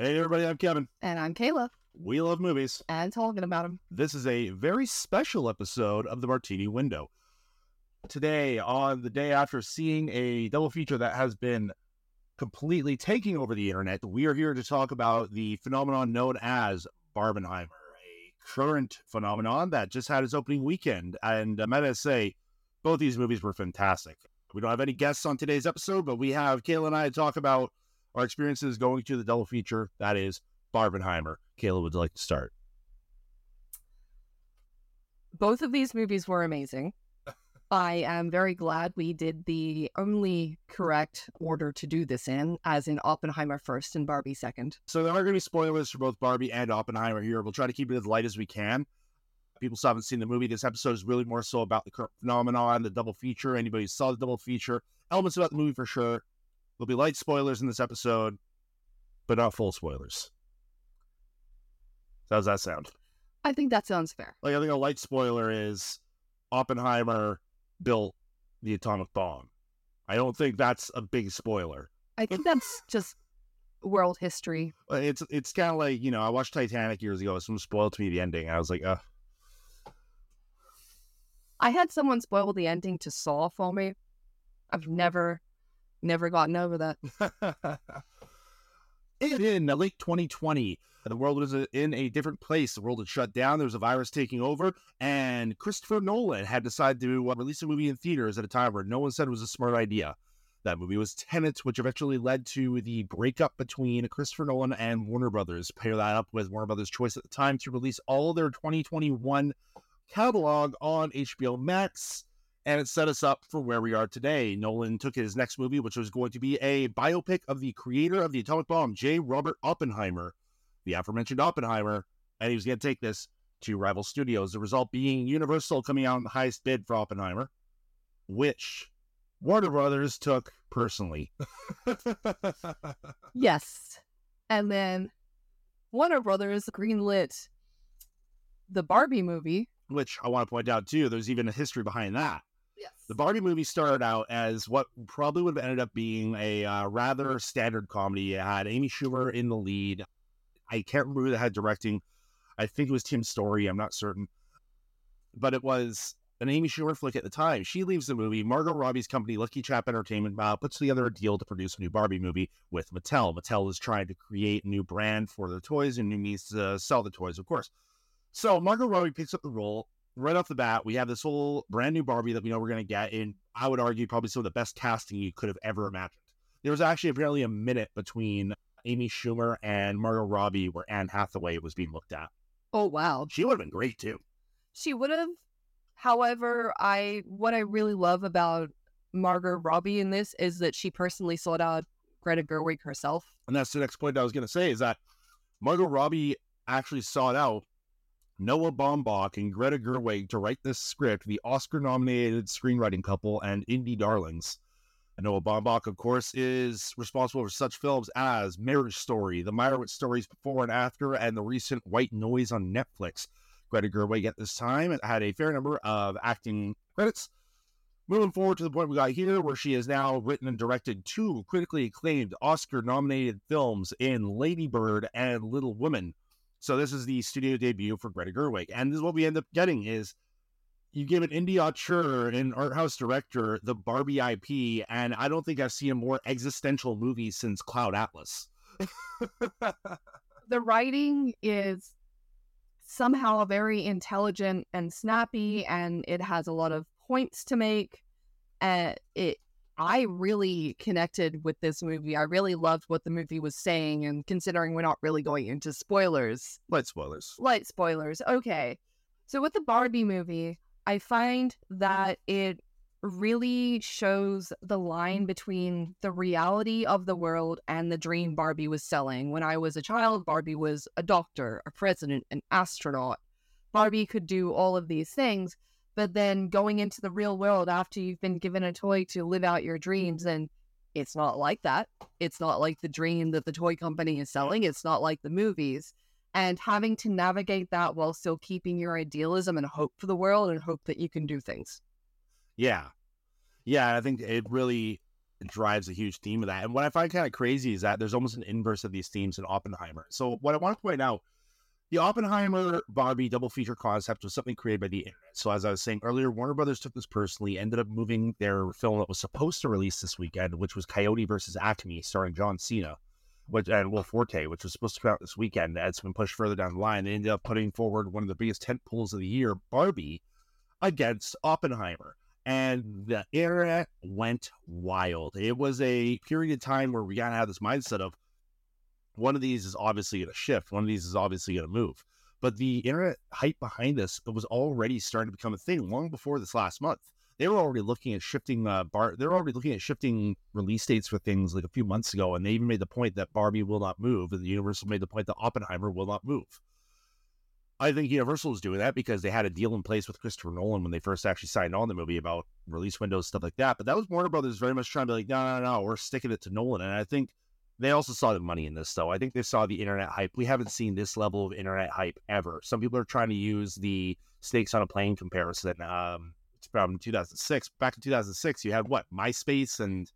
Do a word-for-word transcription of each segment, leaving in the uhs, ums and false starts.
Hey everybody, I'm Kevin. And I'm Kayla. We love movies. And talking about them. This is a very special episode of The Martini Window. Today, on the day after seeing a double feature that has been completely taking over the internet, we are here to talk about the phenomenon known as Barbenheimer, a current phenomenon that just had its opening weekend. And I might say, both these movies were fantastic. We don't have any guests on today's episode, but we have Kayla and I to talk about our experiences going to the double feature, that is Barbenheimer. Kayla, would you like to start? Both of these movies were amazing. I am very glad we did the only correct order to do this in, as in Oppenheimer first and Barbie second. So there are going to be spoilers for both Barbie and Oppenheimer here. We'll try to keep it as light as we can. People still haven't seen the movie. This episode is really more so about the current phenomenon, the double feature. Anybody who saw the double feature, elements about the movie for sure. There'll be light spoilers in this episode, but not full spoilers. How's that sound? I think that sounds fair. Like, I think a light spoiler is Oppenheimer built the atomic bomb. I don't think that's a big spoiler. I think that's just world history. It's it's kind of like, you know, I watched Titanic years ago. Someone spoiled to me the ending. I was like, ugh. I had someone spoil the ending to Saw for me. I've never... Never gotten over that. In late twenty twenty, the world was in a different place. The world had shut down. There was a virus taking over. And Christopher Nolan had decided to release a movie in theaters at a time where no one said it was a smart idea. That movie was Tenet, which eventually led to the breakup between Christopher Nolan and Warner Brothers. Pair that up with Warner Brothers' choice at the time to release all their twenty twenty-one catalog on H B O Max. And it set us up for where we are today. Nolan took his next movie, which was going to be a biopic of the creator of the atomic bomb, J. Robert Oppenheimer, the aforementioned Oppenheimer, and he was going to take this to rival studios. The result being Universal coming out in the highest bid for Oppenheimer, which Warner Brothers took personally. Yes. And then Warner Brothers greenlit the Barbie movie. Which I want to point out, too, there's even a history behind that. Yes. The Barbie movie started out as what probably would have ended up being a uh, rather standard comedy. It had Amy Schumer in the lead. I can't remember who that had directing. I think it was Tim Story. I'm not certain. But it was an Amy Schumer flick at the time. She leaves the movie. Margot Robbie's company, Lucky Chap Entertainment, uh, puts together a deal to produce a new Barbie movie with Mattel. Mattel is trying to create a new brand for their toys and new means to sell the toys, of course. So Margot Robbie picks up the role. Right off the bat, we have this whole brand new Barbie that we know we're going to get in, I would argue, probably some of the best casting you could have ever imagined. There was actually apparently a minute between Amy Schumer and Margot Robbie where Anne Hathaway was being looked at. Oh, wow. She would have been great, too. She would have. However, I what I really love about Margot Robbie in this is that she personally sought out Greta Gerwig herself. And that's the next point I was going to say, is that Margot Robbie actually sought out Noah Baumbach and Greta Gerwig to write this script, the Oscar-nominated screenwriting couple and indie darlings. And Noah Baumbach, of course, is responsible for such films as Marriage Story, The Meyerowitz Stories Before and After, and the recent White Noise on Netflix. Greta Gerwig at this time had a fair number of acting credits. Moving forward to the point we got here, where she has now written and directed two critically acclaimed Oscar-nominated films in Lady Bird and Little Women. So this is the studio debut for Greta Gerwig. And this is what we end up getting is you give an indie auteur and an art house director the Barbie I P, and I don't think I've seen a more existential movie since Cloud Atlas. The writing is somehow very intelligent and snappy, and it has a lot of points to make. Uh, it, I really connected with this movie. I really loved what the movie was saying, and considering we're not really going into spoilers. Light spoilers. Light spoilers. Okay. So with the Barbie movie, I find that it really shows the line between the reality of the world and the dream Barbie was selling. When I was a child, Barbie was a doctor, a president, an astronaut. Barbie could do all of these things. But then going into the real world after you've been given a toy to live out your dreams, and it's not like that. It's not like the dream that the toy company is selling. It's not like the movies. And having to navigate that while still keeping your idealism and hope for the world and hope that you can do things. Yeah. Yeah, I think it really drives a huge theme of that. And what I find kind of crazy is that there's almost an inverse of these themes in Oppenheimer. So what I want to point out, the Oppenheimer Barbie double feature concept was something created by the internet. So as I was saying earlier, Warner Brothers took this personally, ended up moving their film that was supposed to release this weekend, which was Coyote versus Acme, starring John Cena which, and Will Forte, which was supposed to come out this weekend. It's been pushed further down the line. They ended up putting forward one of the biggest tent poles of the year, Barbie, against Oppenheimer. And the internet went wild. It was a period of time where we gotta have this mindset of, one of these is obviously going to shift. One of these is obviously going to move. But the internet hype behind this, it was already starting to become a thing long before this last month. They were already looking at shifting uh, bar. They were already looking at shifting release dates for things like a few months ago, and they even made the point that Barbie will not move, and the Universal made the point that Oppenheimer will not move. I think Universal was doing that because they had a deal in place with Christopher Nolan when they first actually signed on the movie about release windows, stuff like that. But that was Warner Brothers very much trying to be like, no, no, no, we're sticking it to Nolan. And I think they also saw the money in this, though. I think they saw the internet hype. We haven't seen this level of internet hype ever. Some people are trying to use the Snakes on a Plane comparison um, from two thousand six. Back in two thousand six, you had what? MySpace and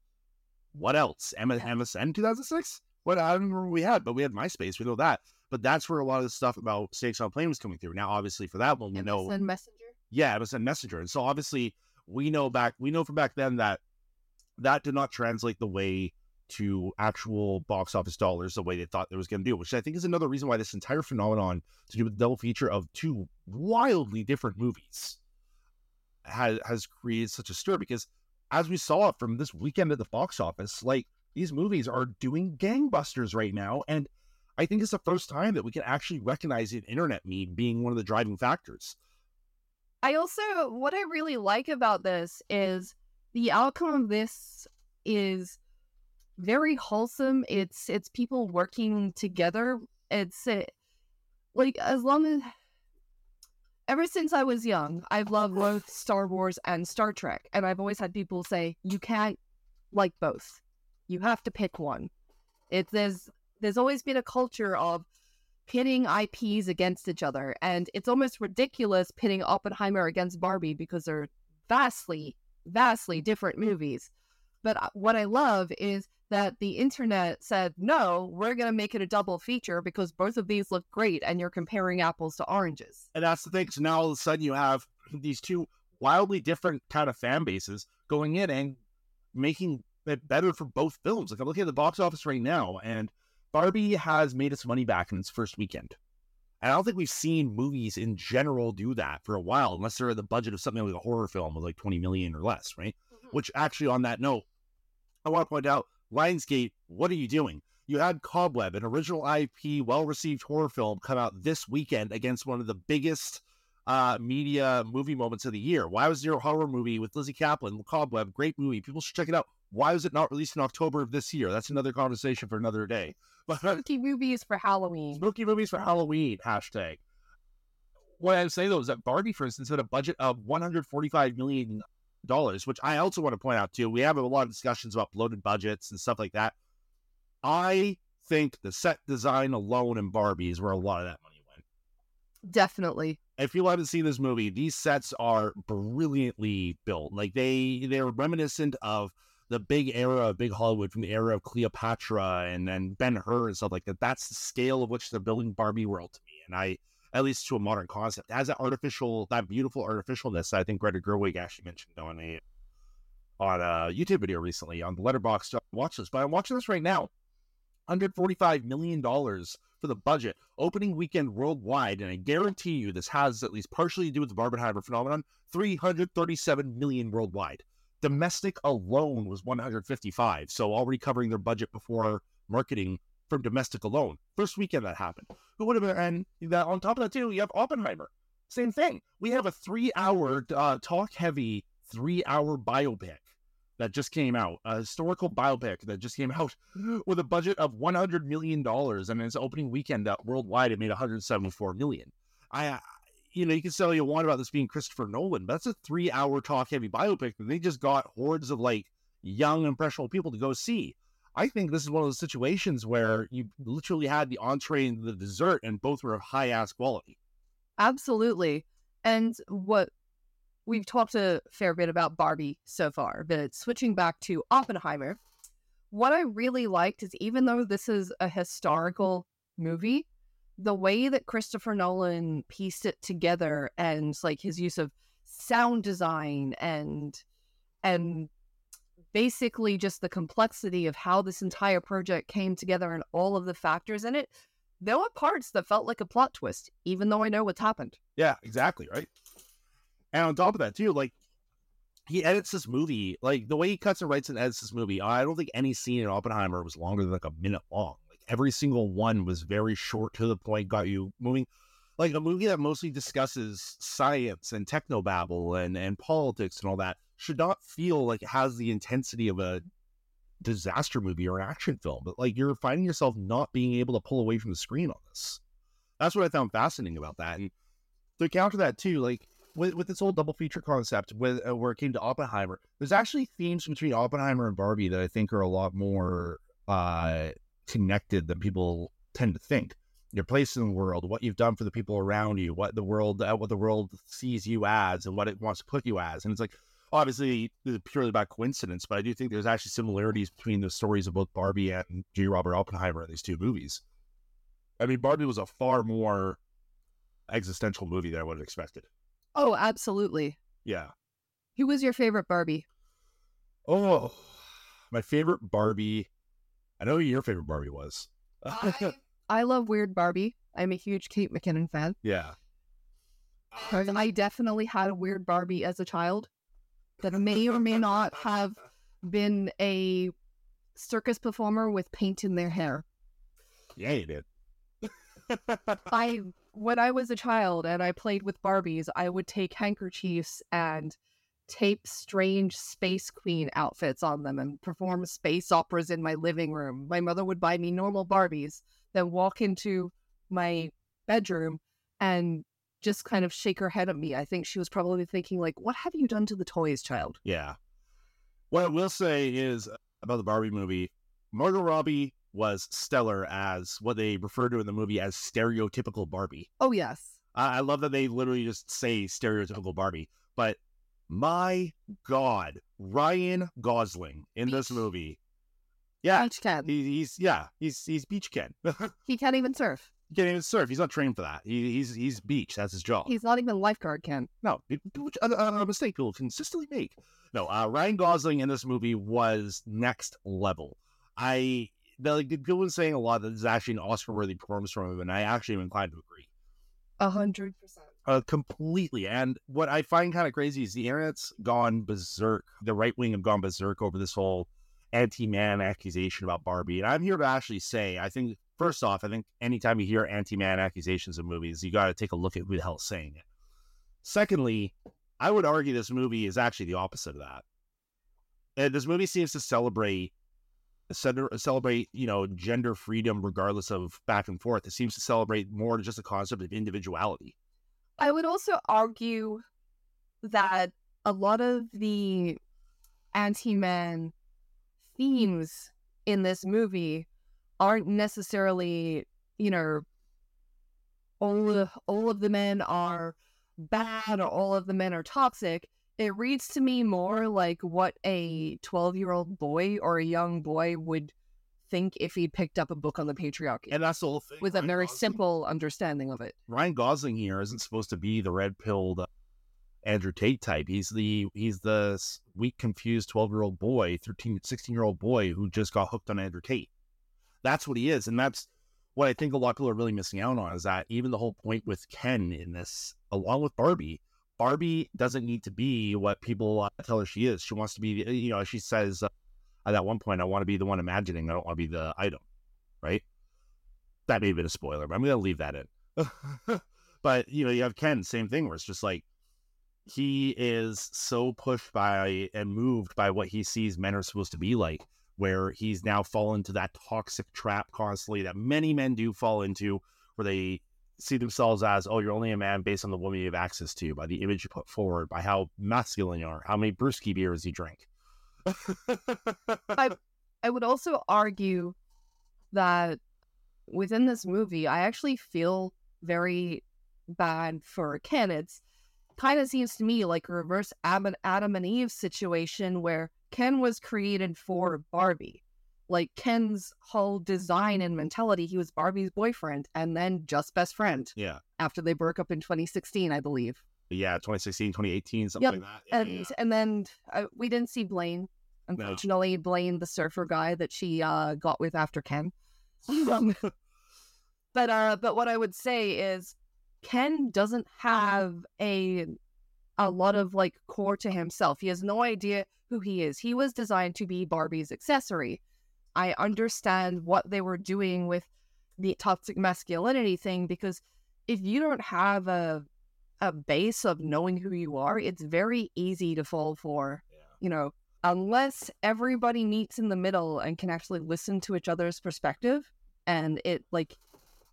what else? M S N two thousand six? What? I don't remember what we had, but we had MySpace. We know that. But that's where a lot of the stuff about Snakes on a Plane was coming through. Now, obviously, for that one, we know. M S N Messenger? Yeah, M S N Messenger. And so, obviously, we know back. we know from back then that that did not translate the way to actual box office dollars the way they thought they was going to do, which I think is another reason why this entire phenomenon to do with the double feature of two wildly different movies has, has created such a stir, because as we saw from this weekend at the box office, like, these movies are doing gangbusters right now, and I think it's the first time that we can actually recognize an internet meme being one of the driving factors. I also, what I really like about this is the outcome of this is very wholesome. It's it's people working together. It's it, like, as long as, ever since I was young, I've loved both Star Wars and Star Trek, and I've always had people say you can't like both. You have to pick one. It there's there's always been a culture of pitting I Ps against each other, and it's almost ridiculous pitting Oppenheimer against Barbie because they're vastly, vastly different movies. But what I love is that the internet said, no, we're going to make it a double feature because both of these look great and you're comparing apples to oranges. And that's the thing. So now all of a sudden you have these two wildly different kind of fan bases going in and making it better for both films. Like, I'm looking at the box office right now, and Barbie has made its money back in its first weekend. And I don't think we've seen movies in general do that for a while, unless they're at the budget of something like a horror film with like twenty million or less, right? Mm-hmm. Which actually, on that note, I want to point out, Lionsgate, what are you doing? You had Cobweb, an original I P, well-received horror film, come out this weekend against one of the biggest uh, media movie moments of the year. Why was there a horror movie with Lizzie Kaplan, Cobweb, great movie. People should check it out. Why was it not released in October of this year? That's another conversation for another day. But spooky movies for Halloween. Spooky movies for Halloween, hashtag. What I would say, though, is that Barbie, for instance, had a budget of one hundred forty-five million dollars. Dollars, which I also want to point out too. We have a lot of discussions about bloated budgets and stuff like that. I think the set design alone in Barbie is where a lot of that money went. Definitely. If you haven't seen this movie, these sets are brilliantly built. Like, they they're reminiscent of the big era of big Hollywood, from the era of Cleopatra and then Ben-Hur and stuff like that. That's the scale of which they're building Barbie World to me, and I. at least to a modern concept. It has that artificial, that beautiful artificialness that I think Greta Gerwig actually mentioned on a on a YouTube video recently on the Letterboxd watch list. But I'm watching this right now. one hundred forty-five million dollars for the budget. Opening weekend worldwide, and I guarantee you this has at least partially to do with the Barbenheimer phenomenon, three hundred thirty-seven million dollars worldwide. Domestic alone was one hundred fifty-five, so already covering their budget before marketing from domestic alone. First weekend that happened. Who would have been? And that, on top of that too, you have Oppenheimer. Same thing. We have a three-hour uh, talk-heavy three-hour biopic that just came out. A historical biopic that just came out with a budget of one hundred million dollars, and its opening weekend uh, worldwide it made one hundred seventy-four million dollars. I, you know, you can say all you want about this being Christopher Nolan, but that's a three-hour talk-heavy biopic that they just got hordes of like young impressionable people to go see. I think this is one of those situations where you literally had the entree and the dessert, and both were of high-ass quality. Absolutely. And what we've talked a fair bit about Barbie so far, but switching back to Oppenheimer, what I really liked is even though this is a historical movie, the way that Christopher Nolan pieced it together and like his use of sound design and and basically just the complexity of how this entire project came together and all of the factors in it, there were parts that felt like a plot twist, even though I know what's happened. Yeah, exactly, right? And on top of that, too, like, he edits this movie, like, the way he cuts and writes and edits this movie, I don't think any scene in Oppenheimer was longer than, like, a minute long. Like, every single one was very short, to the point, got you moving. Like, a movie that mostly discusses science and technobabble and, and politics and all that should not feel like it has the intensity of a disaster movie or an action film. But, like, you're finding yourself not being able to pull away from the screen on this. That's what I found fascinating about that. And to counter that, too, like, With, with this whole double feature concept, with, uh, where it came to Oppenheimer, there's actually themes between Oppenheimer and Barbie that I think are a lot more uh, connected than people tend to think. Your place in the world, what you've done for the people around you, what the world uh, what the world sees you as, and what it wants to put you as. And it's like, obviously, this is purely by coincidence, but I do think there's actually similarities between the stories of both Barbie and J. Robert Oppenheimer in these two movies. I mean, Barbie was a far more existential movie than I would have expected. Oh, absolutely. Yeah. Who was your favorite Barbie? Oh, my favorite Barbie. I know who your favorite Barbie was. I, I love Weird Barbie. I'm a huge Kate McKinnon fan. Yeah. And I definitely had a Weird Barbie as a child that may or may not have been a circus performer with paint in their hair. Yeah, you did. I... When I was a child and I played with Barbies, I would take handkerchiefs and tape strange space queen outfits on them and perform space operas in my living room. My mother would buy me normal Barbies, then walk into my bedroom and just kind of shake her head at me. I think she was probably thinking, like, what have you done to the toys, child? Yeah. What I will say is about the Barbie movie, Margot Robbie was stellar as what they refer to in the movie as stereotypical Barbie. Oh, yes. I, I love that they literally just say stereotypical Barbie. But my God, Ryan Gosling in beach. This movie. Yeah. Beach Ken. He, he's, yeah, he's he's Beach Ken. He can't even surf. He can't even surf. He's not trained for that. He, he's he's beach. That's his job. He's not even lifeguard Ken. No, which a, a mistake people consistently make. No, uh, Ryan Gosling in this movie was next level. I... Like, people were saying a lot that this is actually an Oscar-worthy performance from him, and I actually am inclined to agree. A hundred percent. Completely. And what I find kind of crazy is the internet's gone berserk. The right wing have gone berserk over this whole anti-man accusation about Barbie. And I'm here to actually say, I think, first off, I think anytime you hear anti-man accusations in movies, you got to take a look at who the hell's saying it. Secondly, I would argue this movie is actually the opposite of that. And this movie seems to celebrate celebrate, you know, gender freedom regardless of back and forth. It seems to celebrate more just the concept of individuality. I would also argue that a lot of the anti-man themes in this movie aren't necessarily, you know, all, all of the men are bad or all of the men are toxic. It reads to me more like what a twelve-year-old boy or a young boy would think if he picked up a book on the patriarchy. And that's the whole thing. With Ryan a very Gosling. Simple understanding of it. Ryan Gosling here isn't supposed to be the red-pilled Andrew Tate type. He's the he's the weak, confused twelve-year-old boy, thirteen, sixteen-year-old boy who just got hooked on Andrew Tate. That's what he is, and that's what I think a lot of people are really missing out on, is that even the whole point with Ken in this, along with Barbie, Barbie doesn't need to be what people tell her she is. She wants to be, you know, she says uh, at that one point, I want to be the one imagining. I don't want to be the item, right? That may have been a spoiler, but I'm going to leave that in. But, you know, you have Ken, same thing, where it's just like, he is so pushed by and moved by what he sees men are supposed to be like, where he's now fallen into that toxic trap constantly that many men do fall into, where they see themselves as, oh, you're only a man based on the woman you have access to, by the image you put forward, by how masculine you are, how many brewski beers you drink. I, I would also argue that within this movie, I actually feel very bad for Ken. It's kind of seems to me like a reverse Adam, Adam and Eve situation where Ken was created for Barbie. Like, Ken's whole design and mentality, he was Barbie's boyfriend and then just best friend. Yeah. After they broke up in twenty sixteen, I believe. Yeah, twenty sixteen, twenty eighteen, something yep. like that. Yeah, and yeah. and then uh, we didn't see Blaine. Unfortunately, no. Blaine, the surfer guy that she uh, got with after Ken. But uh, but what I would say is Ken doesn't have a a lot of, like, core to himself. He has no idea who he is. He was designed to be Barbie's accessory. I understand what they were doing with the toxic masculinity thing, because if you don't have a a base of knowing who you are, it's very easy to fall for, yeah. you know, unless everybody meets in the middle and can actually listen to each other's perspective. And it, like,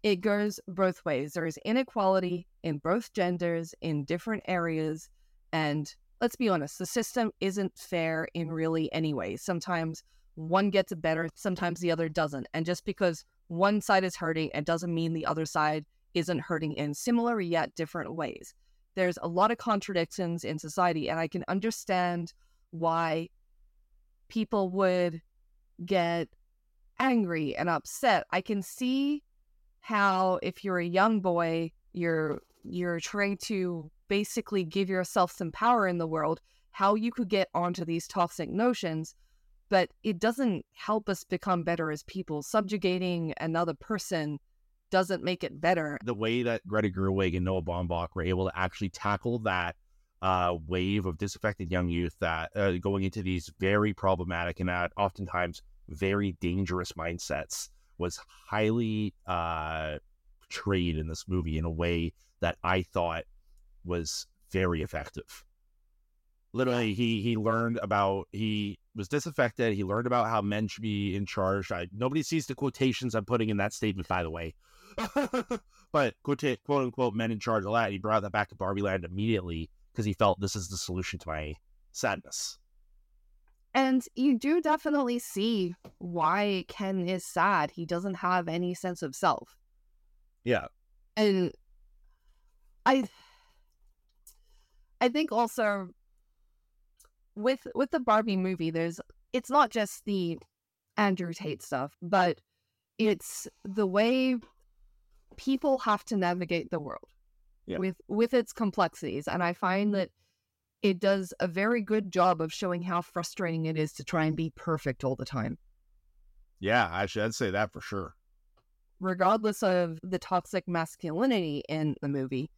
it goes both ways. There is inequality in both genders, in different areas. And let's be honest, the system isn't fair in really any way. Sometimes one gets it better, sometimes the other doesn't. And just because one side is hurting, it doesn't mean the other side isn't hurting in similar yet different ways. There's a lot of contradictions in society, and I can understand why people would get angry and upset. I can see how if you're a young boy, you're you're trying to basically give yourself some power in the world, how you could get onto these toxic notions. But it doesn't help us become better as people. Subjugating another person doesn't make it better. The way that Greta Gerwig and Noah Baumbach were able to actually tackle that uh, wave of disaffected young youth that uh, going into these very problematic and uh, oftentimes very dangerous mindsets was highly uh, portrayed in this movie in a way that I thought was very effective. Literally, he he learned about, he was disaffected. He learned about how men should be in charge. I, nobody sees the quotations I'm putting in that statement, by the way. But quote, quote unquote, men in charge, all that. He brought that back to Barbie Land immediately because he felt this is the solution to my sadness. And you do definitely see why Ken is sad. He doesn't have any sense of self. Yeah. And I, I think also... With with the Barbie movie, there's it's not just the Andrew Tate stuff, but it's the way people have to navigate the world yeah. with with its complexities. And I find that it does a very good job of showing how frustrating it is to try and be perfect all the time. Yeah, actually, I'd say that for sure. Regardless of the toxic masculinity in the movie,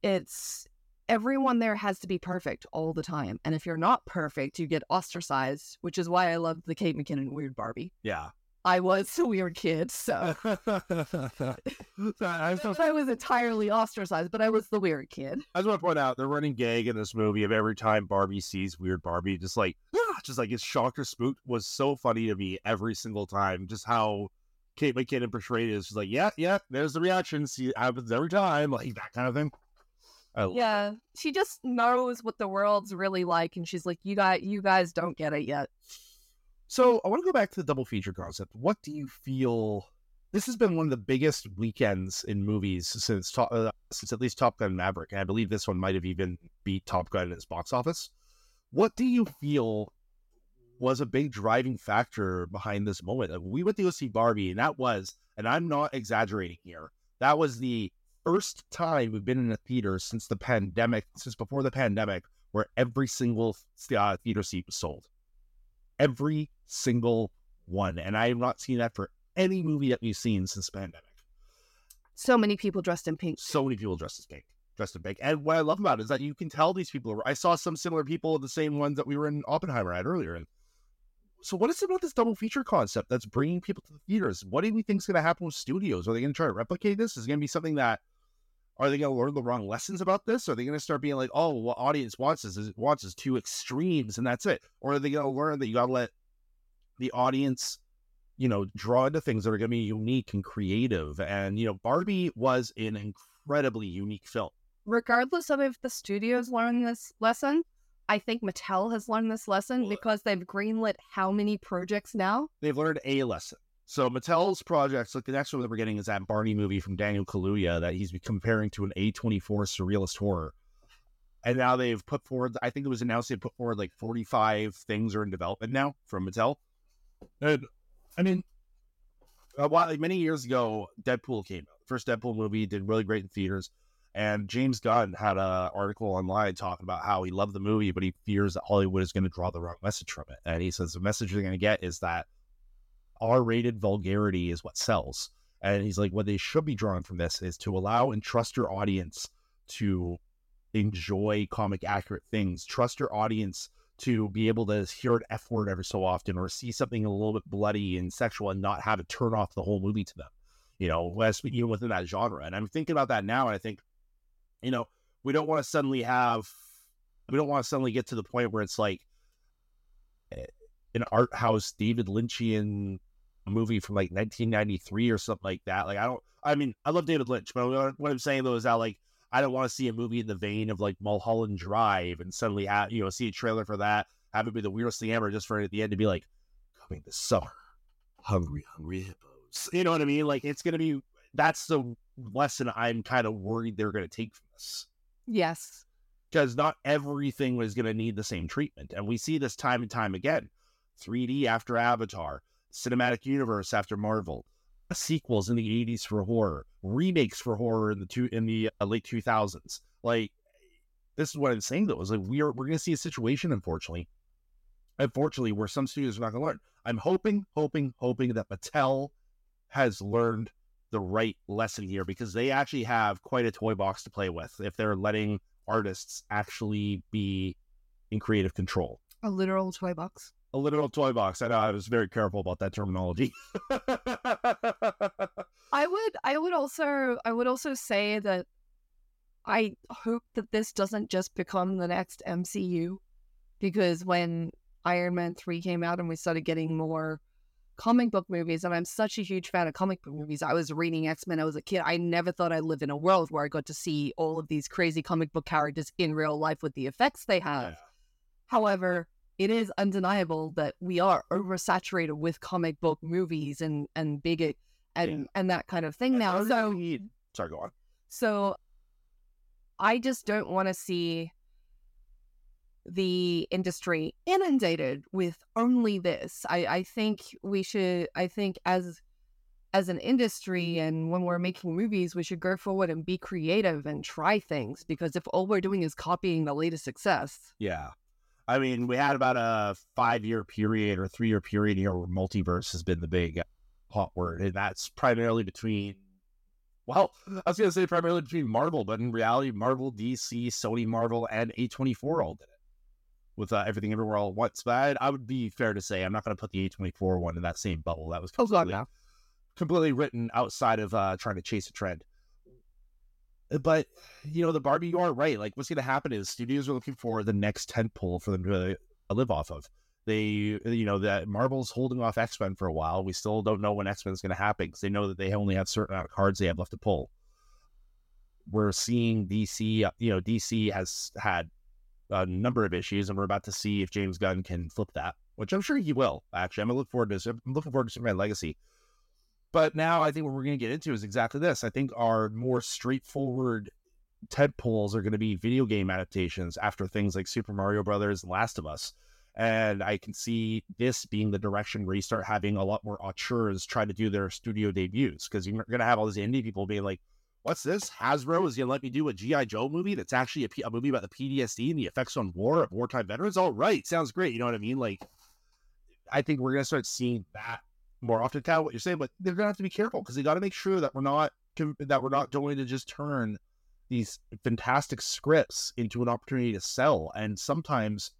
it's... Everyone there has to be perfect all the time. And if you're not perfect, you get ostracized, which is why I loved the Kate McKinnon Weird Barbie. Yeah. I was a weird kid, so. Sorry, so... I was entirely ostracized, but I was the weird kid. I just want to point out, the running gag in this movie of every time Barbie sees Weird Barbie, just like, ah, just like it's shocked or spooked was so funny to me every single time. Just how Kate McKinnon portrayed it is just like, yeah, yeah, there's the reaction. See, it happens every time, like that kind of thing. Yeah, that. She just knows what the world's really like, and she's like, you guys, you guys don't get it yet. So I want to go back to the double feature concept. What do you feel? This has been one of the biggest weekends in movies since uh, since at least Top Gun Maverick, and I believe this one might have even beat Top Gun in its box office. What do you feel was a big driving factor behind this moment? Like, we went to go see Barbie, and that was, and I'm not exaggerating here, that was the first time we've been in a theater since the pandemic, since before the pandemic, where every single uh, theater seat was sold. Every single one. And I have not seen that for any movie that we've seen since the pandemic. So many people dressed in pink. So many people dressed as pink. Dressed in pink. And what I love about it is that you can tell these people. I saw some similar people, the same ones that we were in Oppenheimer at earlier. And so what is it about this double feature concept that's bringing people to the theaters? What do we think is going to happen with studios? Are they going to try to replicate this? Is it going to be something that, are they going to learn the wrong lessons about this? Are they going to start being like, oh, what audience wants is it wants is two extremes and that's it? Or are they going to learn that you got to let the audience, you know, draw into things that are going to be unique and creative? And, you know, Barbie was an incredibly unique film. Regardless of if the studios learn this lesson, I think Mattel has learned this lesson well, because they've greenlit how many projects now? They've learned a lesson. So Mattel's projects, like the next one that we're getting is that Barney movie from Daniel Kaluuya that he's comparing to an A twenty-four surrealist horror. And now they've put forward, I think it was announced they put forward like forty-five things are in development now from Mattel. And I mean, a while, like many years ago, Deadpool came out. First Deadpool movie did really great in theaters. And James Gunn had an article online talking about how he loved the movie, but he fears that Hollywood is going to draw the wrong message from it. And he says the message they're going to get is that R-rated vulgarity is what sells. And he's like, what they should be drawing from this is to allow and trust your audience to enjoy comic accurate things. Trust your audience to be able to hear an F word every so often or see something a little bit bloody and sexual and not have it turn off the whole movie to them, you know, as, even within that genre. And I'm thinking about that now. And I think, you know, we don't want to suddenly have, we don't want to suddenly get to the point where it's like an art house David Lynchian movie from like nineteen ninety-three or something like that. Like, I don't, I mean, I love David Lynch, but what I'm saying though is that like, I don't want to see a movie in the vein of like Mulholland Drive and suddenly, have, you know, see a trailer for that, have it be the weirdest thing ever just for it at the end to be like, coming this summer, hungry, hungry hippos. You know what I mean? Like, it's going to be, that's the lesson I'm kind of worried they're going to take from this. Yes. Because not everything was going to need the same treatment. And we see this time and time again. three D after Avatar, cinematic universe after Marvel, sequels in the eighties for horror, remakes for horror in the two in the uh, late two thousands. Like, this is what I'm saying though, is like we are we're gonna see a situation unfortunately unfortunately where some studios are not gonna learn. I'm hoping hoping hoping that Mattel has learned the right lesson here, because they actually have quite a toy box to play with if they're letting artists actually be in creative control. A literal toy box. A literal toy box. I know I was very careful about that terminology. I would, I would also, I would also say that I hope that this doesn't just become the next M C U, because when Iron Man three came out and we started getting more comic book movies, and I'm such a huge fan of comic book movies. I was reading X-Men. I was a kid. I never thought I'd live in a world where I got to see all of these crazy comic book characters in real life with the effects they have. Yeah. However, it is undeniable that we are oversaturated with comic book movies and and big and, yeah. and that kind of thing and now. So need... sorry, go on. So I just don't want to see the industry inundated with only this. I, I think we should. I think as as an industry and when we're making movies, we should go forward and be creative and try things, because if all we're doing is copying the latest success, yeah. I mean, we had about a five-year period or three-year period here where multiverse has been the big hot word, and that's primarily between, well, I was going to say primarily between Marvel, but in reality, Marvel, D C, Sony, Marvel, and A twenty-four all did it with uh, Everything Everywhere All at Once. But I, I would be fair to say I'm not going to put the A twenty-four one in that same bubble. That was completely, oh, completely written outside of uh, trying to chase a trend. But, you know, the Barbie, you are right. Like, what's going to happen is studios are looking for the next tentpole for them to live off of. They, you know, that Marvel's holding off X-Men for a while. We still don't know when X-Men is going to happen because they know that they only have certain amount of cards they have left to pull. We're seeing D C, you know, D C has had a number of issues, and we're about to see if James Gunn can flip that, which I'm sure he will, actually. I'm looking forward to this. I'm looking forward to Superman Legacy. But now I think what we're going to get into is exactly this. I think our more straightforward tentpoles are going to be video game adaptations after things like Super Mario Brothers and Last of Us. And I can see this being the direction where you start having a lot more auteurs try to do their studio debuts, because you're going to have all these indie people being like, what's this? Hasbro is going to let me do a G I. Joe movie that's actually a, P- a movie about the P T S D and the effects on war of wartime veterans? All right. Sounds great. You know what I mean? Like, I think we're going to start seeing that more often. Kind of what you're saying, but they're gonna have to be careful, because they got to make sure that we're not that we're not going to just turn these fantastic scripts into an opportunity to sell, and sometimes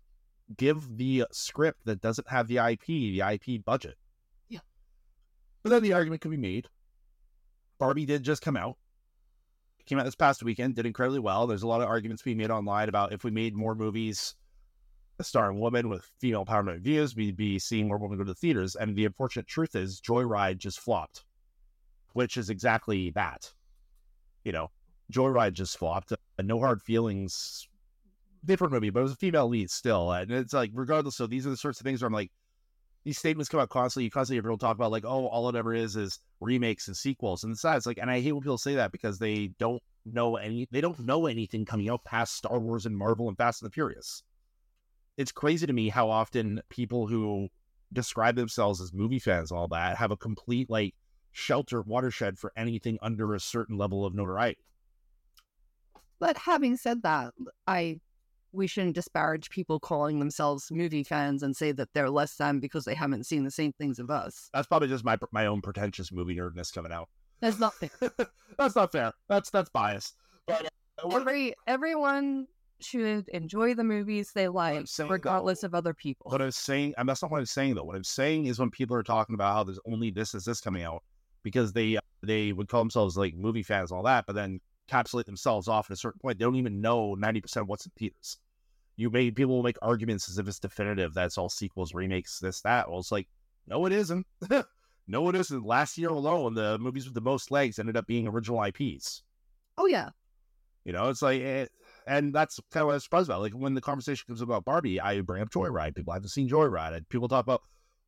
give the script that doesn't have the I P the I P budget. Yeah, but then the argument could be made. Barbie did just come out, it came out this past weekend, did incredibly well. There's a lot of arguments being made online about if we made more movies starring women with female empowerment views, we'd be seeing more women go to the theaters. And the unfortunate truth is Joyride just flopped, which is exactly that. You know, Joyride just flopped. Uh, no hard feelings. Different movie, but it was a female lead still. And it's like, regardless, so these are the sorts of things where I'm like, these statements come out constantly. You constantly hear people talk about like, oh, all it ever is is remakes and sequels. And it's, it's like, and I hate when people say that, because they don't know any, they don't know anything coming out past Star Wars and Marvel and Fast and the Furious. It's crazy to me how often people who describe themselves as movie fans, all that, have a complete like shelter watershed for anything under a certain level of notoriety. But having said that, I we shouldn't disparage people calling themselves movie fans and say that they're less than because they haven't seen the same things of us. That's probably just my my own pretentious movie nerdness coming out. That's not fair. That's not fair. That's that's biased. But uh, every everyone should enjoy the movies they like, regardless though, of other people. What I'm saying, and that's not what I'm saying though. What I'm saying is when people are talking about how there's only this is this coming out, because they they would call themselves like movie fans, all that, but then encapsulate themselves off at a certain point. They don't even know ninety percent of what's in theaters. You may, people will make arguments as if it's definitive that it's all sequels, remakes, this, that. Well, it's like, no, it isn't. No, it isn't. Last year alone, the movies with the most legs ended up being original I Ps. Oh, yeah. You know, it's like, it, and that's kind of what I was surprised about. Like, when the conversation comes about Barbie, I bring up Joyride. People haven't seen Joyride. People talk about,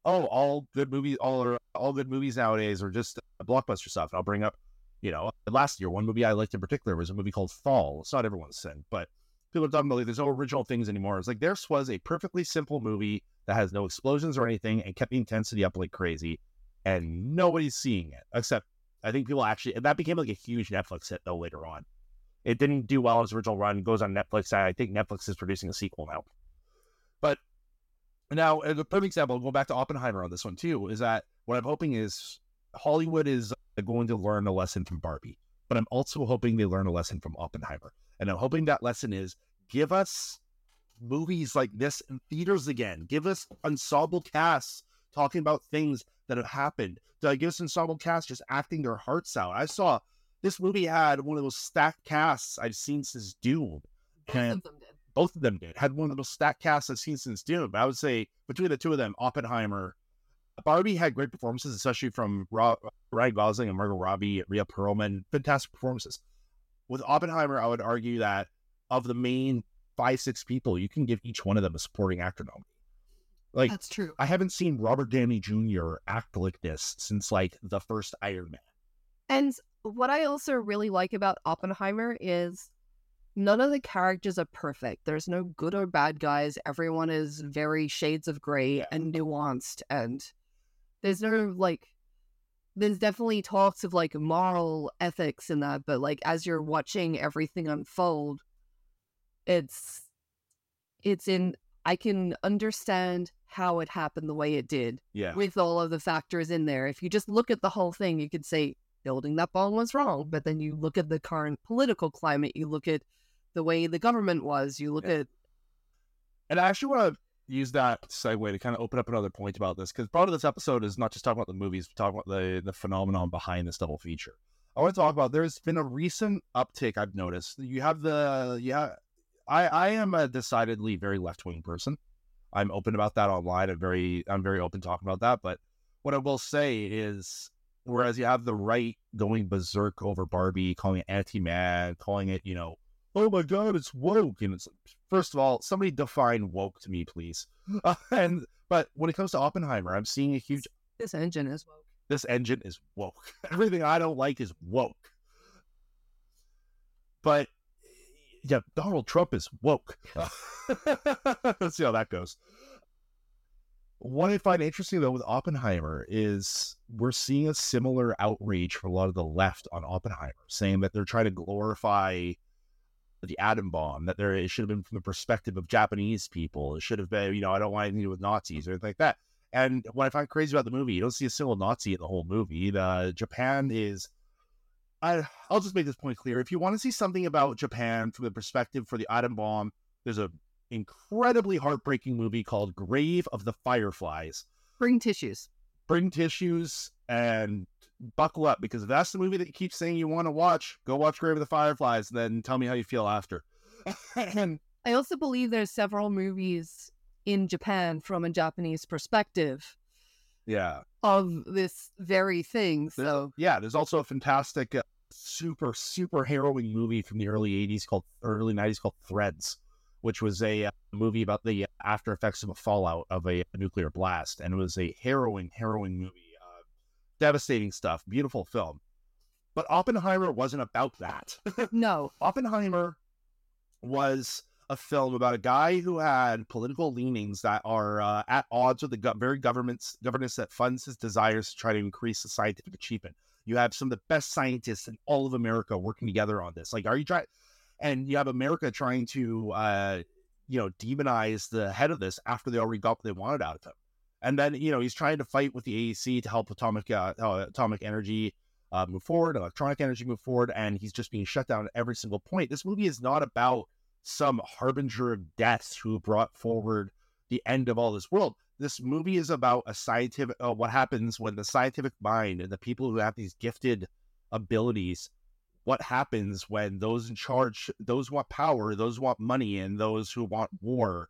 oh, all good movies, all are, all good movies nowadays are just blockbuster stuff. And I'll bring up, you know, last year, one movie I liked in particular was a movie called Fall. It's not everyone's sin, but people are talking about like, there's no original things anymore. It's like, there was a perfectly simple movie that has no explosions or anything and kept the intensity up like crazy, and nobody's seeing it. Except, I think people actually, and that became like a huge Netflix hit though later on. It didn't do well in its original run, goes on Netflix. I think Netflix is producing a sequel now. But now, as a prime example, going back to Oppenheimer on this one too, is that what I'm hoping is Hollywood is going to learn a lesson from Barbie, but I'm also hoping they learn a lesson from Oppenheimer. And I'm hoping that lesson is give us movies like this in theaters again. Give us ensemble casts talking about things that have happened. Give us ensemble casts just acting their hearts out. I saw this movie had one of those stacked casts I've seen since Dune. Both and of them did. Both of them did. Had one of those stacked casts I've seen since Dune. But I would say between the two of them, Oppenheimer, Barbie had great performances, especially from Rob, Ryan Gosling and Margot Robbie, Rhea Perlman. Fantastic performances. With Oppenheimer, I would argue that of the main five, six people, you can give each one of them a supporting actor nominee. Like, that's true. I haven't seen Robert Downey Junior act like this since, like, the first Iron Man. And what I also really like about Oppenheimer is none of the characters are perfect. There's no good or bad guys. Everyone is very shades of gray yeah. and nuanced and... There's no, like, there's definitely talks of, like, moral ethics in that, but, like, as you're watching everything unfold, it's, it's in, I can understand how it happened the way it did. Yeah. With all of the factors in there. If you just look at the whole thing, you could say, building that bomb was wrong, but then you look at the current political climate, you look at the way the government was, you look yeah. at... And I actually want to use that segue to kind of open up another point about this, because part of this episode is not just talking about the movies, but talking about the, the phenomenon behind this double feature. I want to talk about, there's been a recent uptick I've noticed. You have the, yeah, I, I am a decidedly very left-wing person. I'm open about that online. I'm very, I'm very open talking about that. But what I will say is, whereas you have the right going berserk over Barbie, calling it anti-man, calling it, you know, oh my God, it's woke. And it's, first of all, somebody define woke to me, please. Uh, and But when it comes to Oppenheimer, I'm seeing a huge... This engine is woke. This engine is woke. Everything I don't like is woke. But, yeah, Donald Trump is woke. Uh, let's see how that goes. What I find interesting, though, with Oppenheimer is we're seeing a similar outrage for a lot of the left on Oppenheimer, saying that they're trying to glorify... the atom bomb, that there it should have been from the perspective of Japanese people. It should have been, you know, I don't want anything to do with Nazis or anything like that. And what I find crazy about the movie, you don't see a single Nazi in the whole movie. The Japan is, I, I'll just make this point clear. If you want to see something about Japan from the perspective for the atom bomb, there's a incredibly heartbreaking movie called Grave of the Fireflies. Bring tissues. Bring tissues and... buckle up, because if that's the movie that you keep saying you want to watch, go watch Grave of the Fireflies, and then tell me how you feel after. I also believe there's several movies in Japan from a Japanese perspective. Yeah. Of this very thing. So there's, yeah, there's also a fantastic, uh, super, super harrowing movie from the early eighties called, or early nineties called Threads, which was a uh, movie about the after effects of a fallout of a, a nuclear blast, and it was a harrowing, harrowing movie. Devastating stuff. Beautiful film. But Oppenheimer wasn't about that. No. Oppenheimer was a film about a guy who had political leanings that are uh, at odds with the go- very government's governance that funds his desires to try to increase the scientific achievement. You have some of the best scientists in all of America working together on this. Like, are you trying? And you have America trying to, uh, you know, demonize the head of this after they already got what they wanted out of him. And then, you know, he's trying to fight with the A E C to help atomic uh, uh, atomic energy uh, move forward, electronic energy move forward, and he's just being shut down at every single point. This movie is not about some harbinger of death who brought forward the end of all this world. This movie is about a scientific, uh, what happens when the scientific mind and the people who have these gifted abilities, what happens when those in charge, those who want power, those who want money, and those who want war,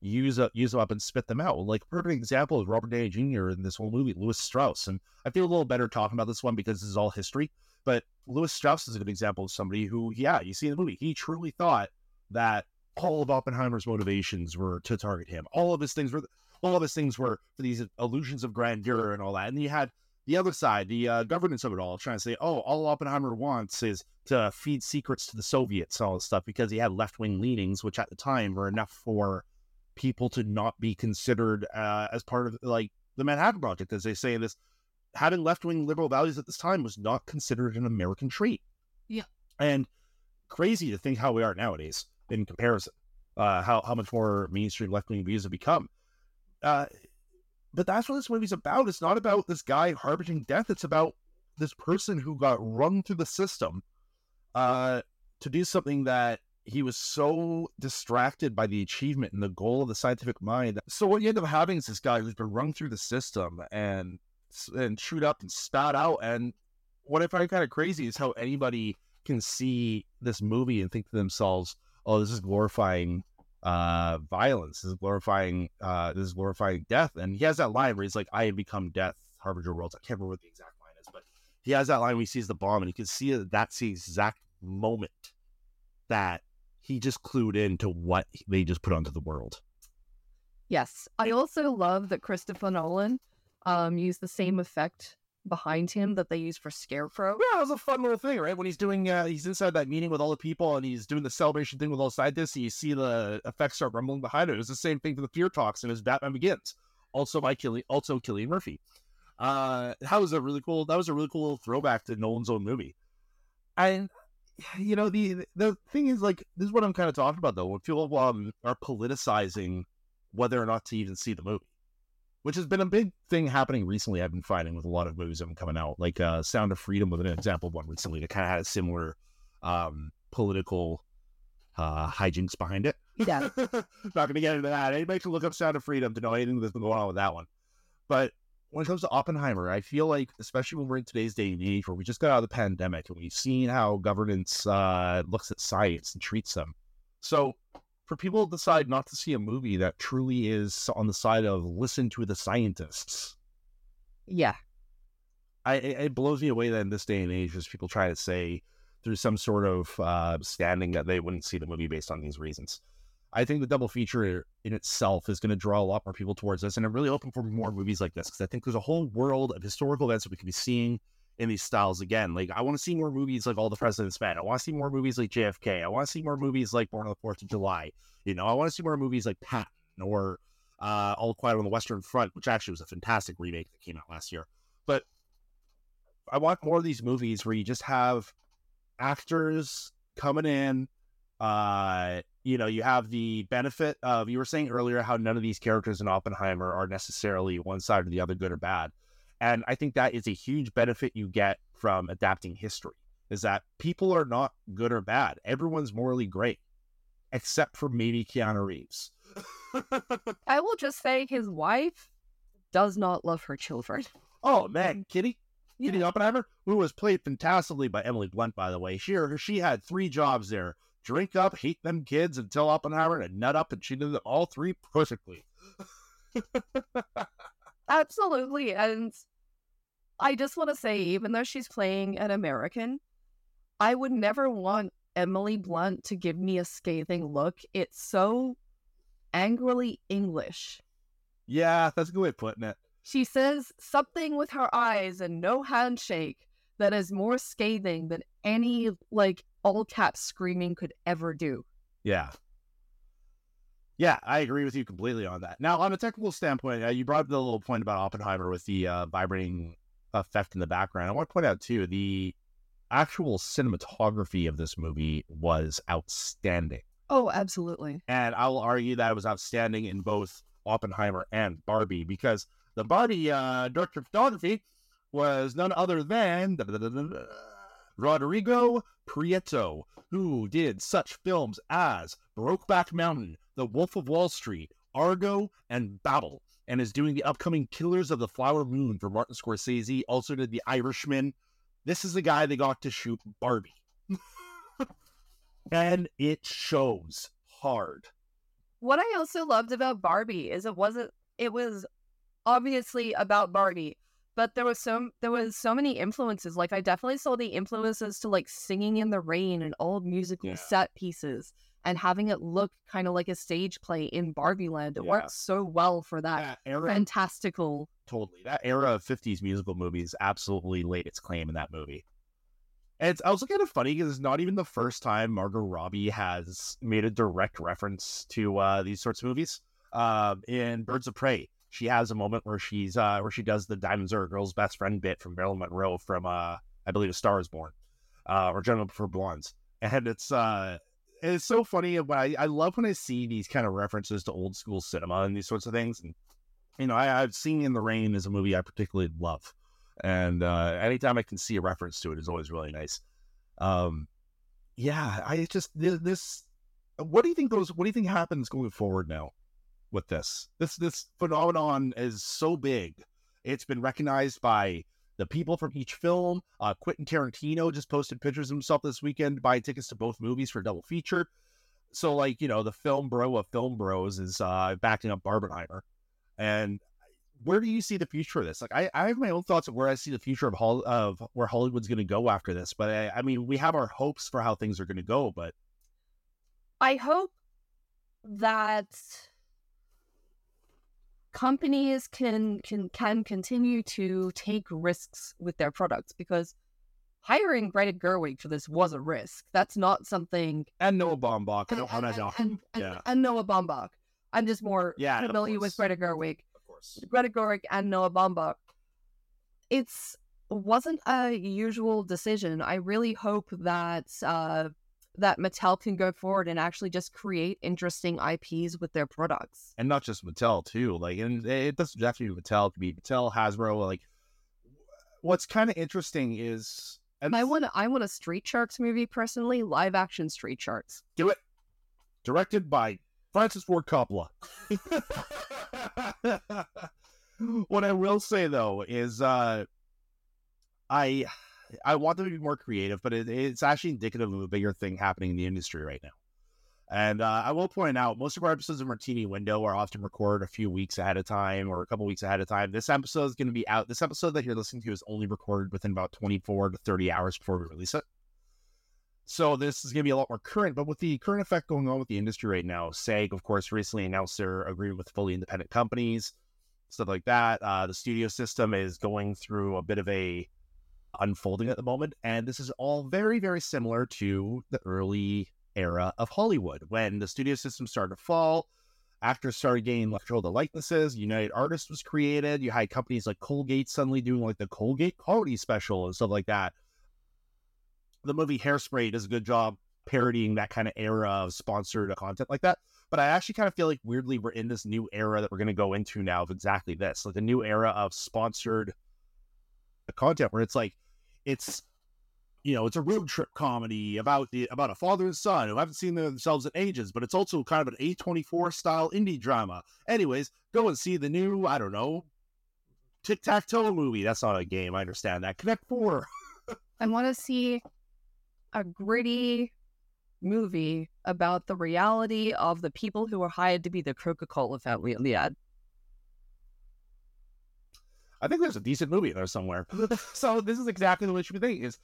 use up, use them up and spit them out. Like, perfect example is Robert Downey Junior in this whole movie, Louis Strauss. And I feel a little better talking about this one because this is all history, but Louis Strauss is a good example of somebody who, yeah, you see in the movie, he truly thought that all of Oppenheimer's motivations were to target him. All of his things were, all of his things were for these illusions of grandeur and all that. And you had the other side, the uh, governance of it all, trying to say, oh, all Oppenheimer wants is to feed secrets to the Soviets and all this stuff because he had left-wing leanings, which at the time were enough for people to not be considered uh, as part of, like, the Manhattan Project, as they say in this. Having left-wing liberal values at this time was not considered an American trait. Yeah. And crazy to think how we are nowadays in comparison, uh, how, how much more mainstream left-wing views have become. Uh, but that's what this movie's about. It's not about this guy harbinging death. It's about this person who got run through the system uh, to do something that he was so distracted by the achievement and the goal of the scientific mind. So what you end up having is this guy who's been run through the system and and chewed up and spat out. And what I find kind of crazy is how anybody can see this movie and think to themselves, oh, this is glorifying uh, violence. This is glorifying uh, this is glorifying death. And he has that line where he's like, I have become death, harbinger of worlds. I can't remember what the exact line is, but he has that line where he sees the bomb, and you can see that that's the exact moment that he just clued in to what they just put onto the world. Yes. I also love that Christopher Nolan um, used the same effect behind him that they use for Scarecrow. Yeah, it was a fun little thing, right? When he's doing, uh, he's inside that meeting with all the people and he's doing the celebration thing with all scientists, and you see the effects start rumbling behind it. It was the same thing for the Fear Talks and his Batman Begins. Also by Cillian, also Cillian Murphy. Uh, that was a really cool, that was a really cool little throwback to Nolan's own movie. And, you know, the the thing is, like, this is what I'm kind of talking about, though, when people um, are politicizing whether or not to even see the movie, which has been a big thing happening recently. I've been fighting with a lot of movies that have been coming out, like uh, Sound of Freedom was an example of one recently that kind of had a similar um, political uh, hijinks behind it. Yeah. Not going to get into that. Anybody can look up Sound of Freedom to know anything that's been going on with that one. But when it comes to Oppenheimer, I feel like, especially when we're in today's day and age where we just got out of the pandemic and we've seen how governance uh, looks at science and treats them. So for people to decide not to see a movie that truly is on the side of listen to the scientists. Yeah. I, it blows me away that in this day and age, there's people trying to say through some sort of uh, standing that they wouldn't see the movie based on these reasons. I think the double feature in itself is going to draw a lot more people towards us. And I'm really hoping for more movies like this, because I think there's a whole world of historical events that we could be seeing in these styles again. Like, I want to see more movies like All the President's Men. I want to see more movies like J F K. I want to see more movies like Born on the Fourth of July. You know, I want to see more movies like Patton or uh, All Quiet on the Western Front, which actually was a fantastic remake that came out last year. But I want more of these movies where you just have actors coming in. Uh, you know, you have the benefit of, you were saying earlier how none of these characters in Oppenheimer are necessarily one side or the other, good or bad. And I think that is a huge benefit you get from adapting history, is that people are not good or bad. Everyone's morally great, except for maybe Keanu Reeves. I will just say his wife does not love her children. Oh, man. Kitty? Yeah. Kitty Oppenheimer, who was played fantastically by Emily Blunt, by the way. She, she had three jobs there. Drink up, hate them kids, and tell Oppenheimer to nut up, and she did them all three perfectly. Absolutely. And I just want to say, even though she's playing an American, I would never want Emily Blunt to give me a scathing look. It's so angrily English. Yeah, that's a good way of putting it. She says something with her eyes and no handshake. that is more scathing than any, like, all caps screaming could ever do. Yeah. Yeah, I agree with you completely on that. Now, on a technical standpoint, uh, you brought up the little point about Oppenheimer with the uh, vibrating effect in the background. I want to point out, too, the actual cinematography of this movie was outstanding. Oh, absolutely. And I will argue that it was outstanding in both Oppenheimer and Barbie, because the Barbie uh, director of photography was none other than Rodrigo Prieto, who did such films as Brokeback Mountain, The Wolf of Wall Street, Argo, and Babel, and is doing the upcoming Killers of the Flower Moon for Martin Scorsese, also did The Irishman. This is the guy they got to shoot Barbie. And it shows hard. What I also loved about Barbie is it wasn't, it was obviously about Barbie, but there was so, there was so many influences. Like, I definitely saw the influences to, like, Singing in the Rain and old musical yeah. set pieces, and having it look kind of like a stage play in Barbie land. It yeah. worked so well for that, that era, fantastical. Totally. That era of fifties musical movies absolutely laid its claim in that movie. And it's also kind of funny because it's not even the first time Margot Robbie has made a direct reference to uh, these sorts of movies. Uh, in Birds of Prey, she has a moment where she's uh, where she does the Diamonds Are a Girl's Best Friend bit from Marilyn Monroe from, uh, I believe, A Star Is Born, uh, or Gentlemen Prefer Blondes. And it's uh, it's so funny. When I, I love when I see these kind of references to old school cinema and these sorts of things. And, you know, I, I've seen Singing in the Rain is a movie I particularly love. And uh, anytime I can see a reference to it is always really nice. Um, yeah, I just this, this. What do you think goes? What do you think happens going forward now? With this, this this phenomenon is so big. It's been recognized by the people from each film. Uh, Quentin Tarantino just posted pictures of himself this weekend buying tickets to both movies for a double feature. So, like, you know, the film bro of film bros is uh, backing up Barbenheimer. And where do you see the future of this? Like, I, I have my own thoughts of where I see the future of Hol- of where Hollywood's going to go after this. But I, I mean, we have our hopes for how things are going to go. But I hope that companies can can can continue to take risks with their products, because hiring Greta Gerwig for this was a risk. That's not something. And Noah Baumbach. And, and, and, and, yeah. and, and Noah Baumbach. I'm just more yeah, familiar with Greta Gerwig. Of course. Greta Gerwig and Noah Baumbach. It's wasn't a usual decision. I really hope that uh, that Mattel can go forward and actually just create interesting I Ps with their products. And not just Mattel too. Like, and it doesn't have to be Mattel. It could be Mattel, Hasbro. Like, what's kind of interesting is, and I want I want a Street Sharks movie personally, live action Street Sharks. Do it. Directed by Francis Ford Coppola. What I will say though is, uh, I. I want them to be more creative, but it, it's actually indicative of a bigger thing happening in the industry right now. And uh, I will point out, most of our episodes of Martini Window are often recorded a few weeks ahead of time or a couple weeks ahead of time. This episode is going to be out. This episode that you're listening to is only recorded within about twenty-four to thirty hours before we release it. So this is going to be a lot more current, but with the current effect going on with the industry right now, SAG, of course, recently announced their agreement with fully independent companies, stuff like that. Uh, the studio system is going through a bit of a unfolding at the moment, and this is all very, very similar to the early era of Hollywood when the studio system started to fall, actors started getting control of the likenesses, United Artists was created, you had companies like Colgate suddenly doing like the Colgate Comedy Special and stuff like that. The movie Hairspray does a good job parodying that kind of era of sponsored content like that, but I actually kind of feel like weirdly we're in this new era that we're going to go into now of exactly this, like the new era of sponsored content where it's like, it's, you know, it's a road trip comedy about the about a father and son who haven't seen themselves in ages, but it's also kind of an A twenty-four style indie drama. Anyways, go and see the new, I don't know, tic-tac-toe movie. That's not a game. I understand that. Connect Four. I want to see a gritty movie about the reality of the people who were hired to be the Coca-Cola family in the ad. I think there's a decent movie there somewhere. So this is exactly the way you should be thinking. Is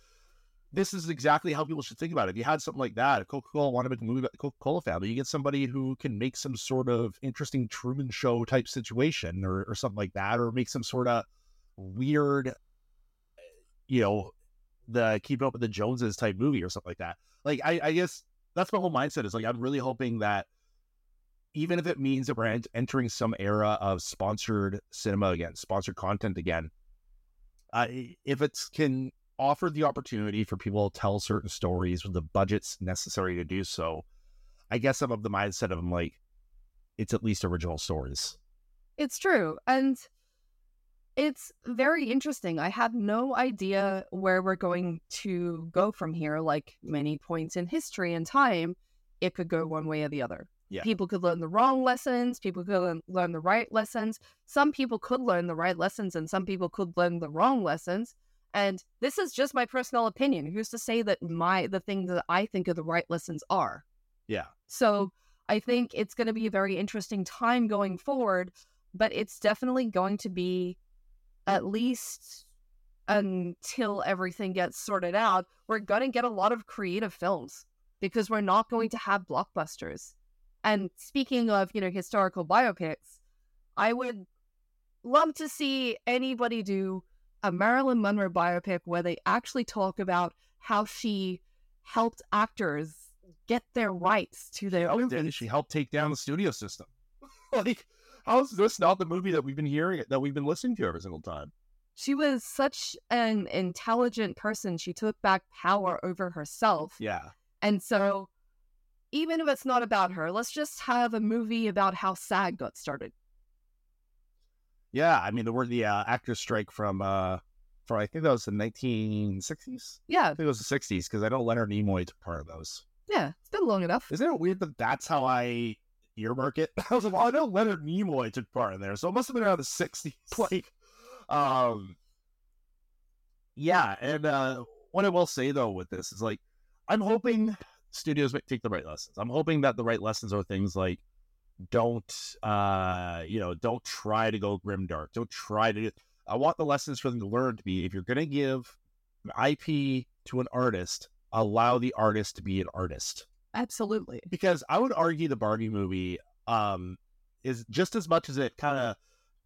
this is exactly how people should think about it. If you had something like that, if Coca-Cola wanted to make a movie about the Coca-Cola family, you get somebody who can make some sort of interesting Truman Show type situation or, or something like that, or make some sort of weird, you know, the Keep Up with the Joneses type movie or something like that. Like, I, I guess that's my whole mindset is like, I'm really hoping that even if it means that we're entering some era of sponsored cinema again, sponsored content again, uh, if it can offer the opportunity for people to tell certain stories with the budgets necessary to do so, I guess I'm of the mindset of I'm like, it's at least original stories. It's true. And it's very interesting. I had no idea where we're going to go from here. Like many points in history and time, it could go one way or the other. Yeah. People could learn the wrong lessons. People could learn the right lessons. Some people could learn the right lessons and some people could learn the wrong lessons. And this is just my personal opinion. Who's to say that my the thing that I think are the right lessons are? Yeah. So I think it's going to be a very interesting time going forward, but it's definitely going to be, at least until everything gets sorted out, we're going to get a lot of creative films because we're not going to have blockbusters. And speaking of, you know, historical biopics, I would love to see anybody do a Marilyn Monroe biopic where they actually talk about how she helped actors get their rights to their own. Did she help take down the studio system? Like, how is this not the movie that we've been hearing, that we've been listening to every single time? She was such an intelligent person. She took back power over herself. Yeah. And so even if it's not about her, let's just have a movie about how SAG got started. Yeah. I mean, the word, the uh, actors strike from, uh, from, I think that was the nineteen sixties. Yeah. I think it was the sixties because I know Leonard Nimoy took part of those. Yeah. It's been long enough. Isn't it weird that that's how I earmark it? I was like, well, I know Leonard Nimoy took part in there, so it must have been around the sixties. Like, um, yeah. And uh, what I will say though with this is like, I'm hoping studios take the right lessons. I'm hoping that the right lessons are things like, don't, uh, you know, don't try to go grimdark. Don't try to. I want the lessons for them to learn to be: if you're going to give an I P to an artist, allow the artist to be an artist. Absolutely. Because I would argue the Barbie movie um, is just as much as it kind of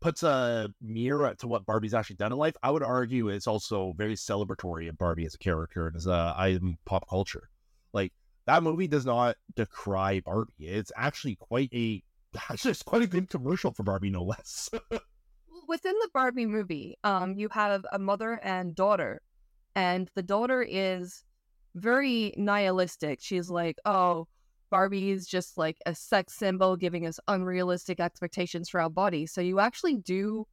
puts a mirror to what Barbie's actually done in life, I would argue it's also very celebratory of Barbie as a character and as a item pop culture. Like, that movie does not decry Barbie. It's actually quite a, actually it's quite a good commercial for Barbie, no less. Within the Barbie movie, um, you have a mother and daughter, and the daughter is very nihilistic. She's like, oh, Barbie is just like a sex symbol giving us unrealistic expectations for our body. So you actually do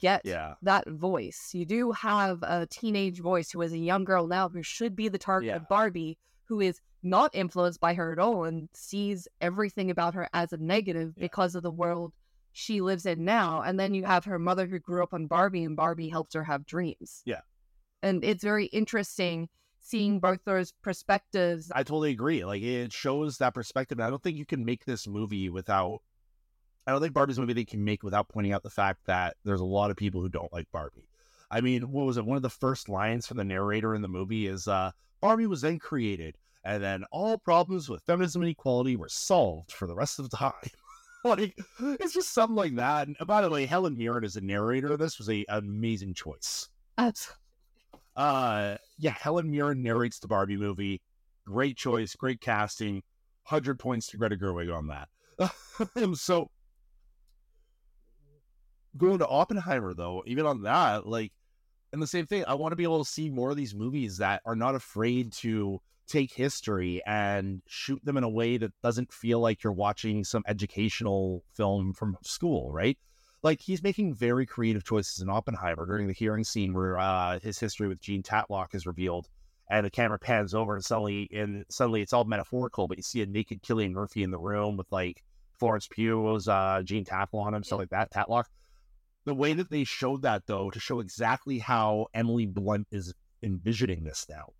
get yeah. that voice. You do have a teenage voice who is a young girl now who should be the target yeah. of Barbie, who is not influenced by her at all and sees everything about her as a negative yeah. because of the world she lives in now. And then you have her mother who grew up on Barbie, and Barbie helped her have dreams. Yeah. And it's very interesting seeing both those perspectives. I totally agree. Like, it shows that perspective. I don't think you can make this movie without, I don't think Barbie's movie they can make without pointing out the fact that there's a lot of people who don't like Barbie. I mean, what was it? One of the first lines from the narrator in the movie is, uh, Barbie was then created, and then all problems with feminism and equality were solved for the rest of the time. Like, it's just something like that. And by the way, Helen Mirren as a narrator, this was a, an amazing choice. Absolutely. Uh, yeah, Helen Mirren narrates the Barbie movie. Great choice, great casting. one hundred points to Greta Gerwig on that. So, going to Oppenheimer, though, even on that, like, and the same thing, I want to be able to see more of these movies that are not afraid to take history and shoot them in a way that doesn't feel like you're watching some educational film from school, right? Like, he's making very creative choices in Oppenheimer during the hearing scene where uh, his history with Gene Tatlock is revealed, and the camera pans over, and suddenly, and suddenly it's all metaphorical, but you see a naked Cillian Murphy in the room with like Florence Pugh's uh, Gene Tatlock on him, stuff like that. Tatlock. The way that they showed that, though, to show exactly how Emily Blunt is envisioning this now,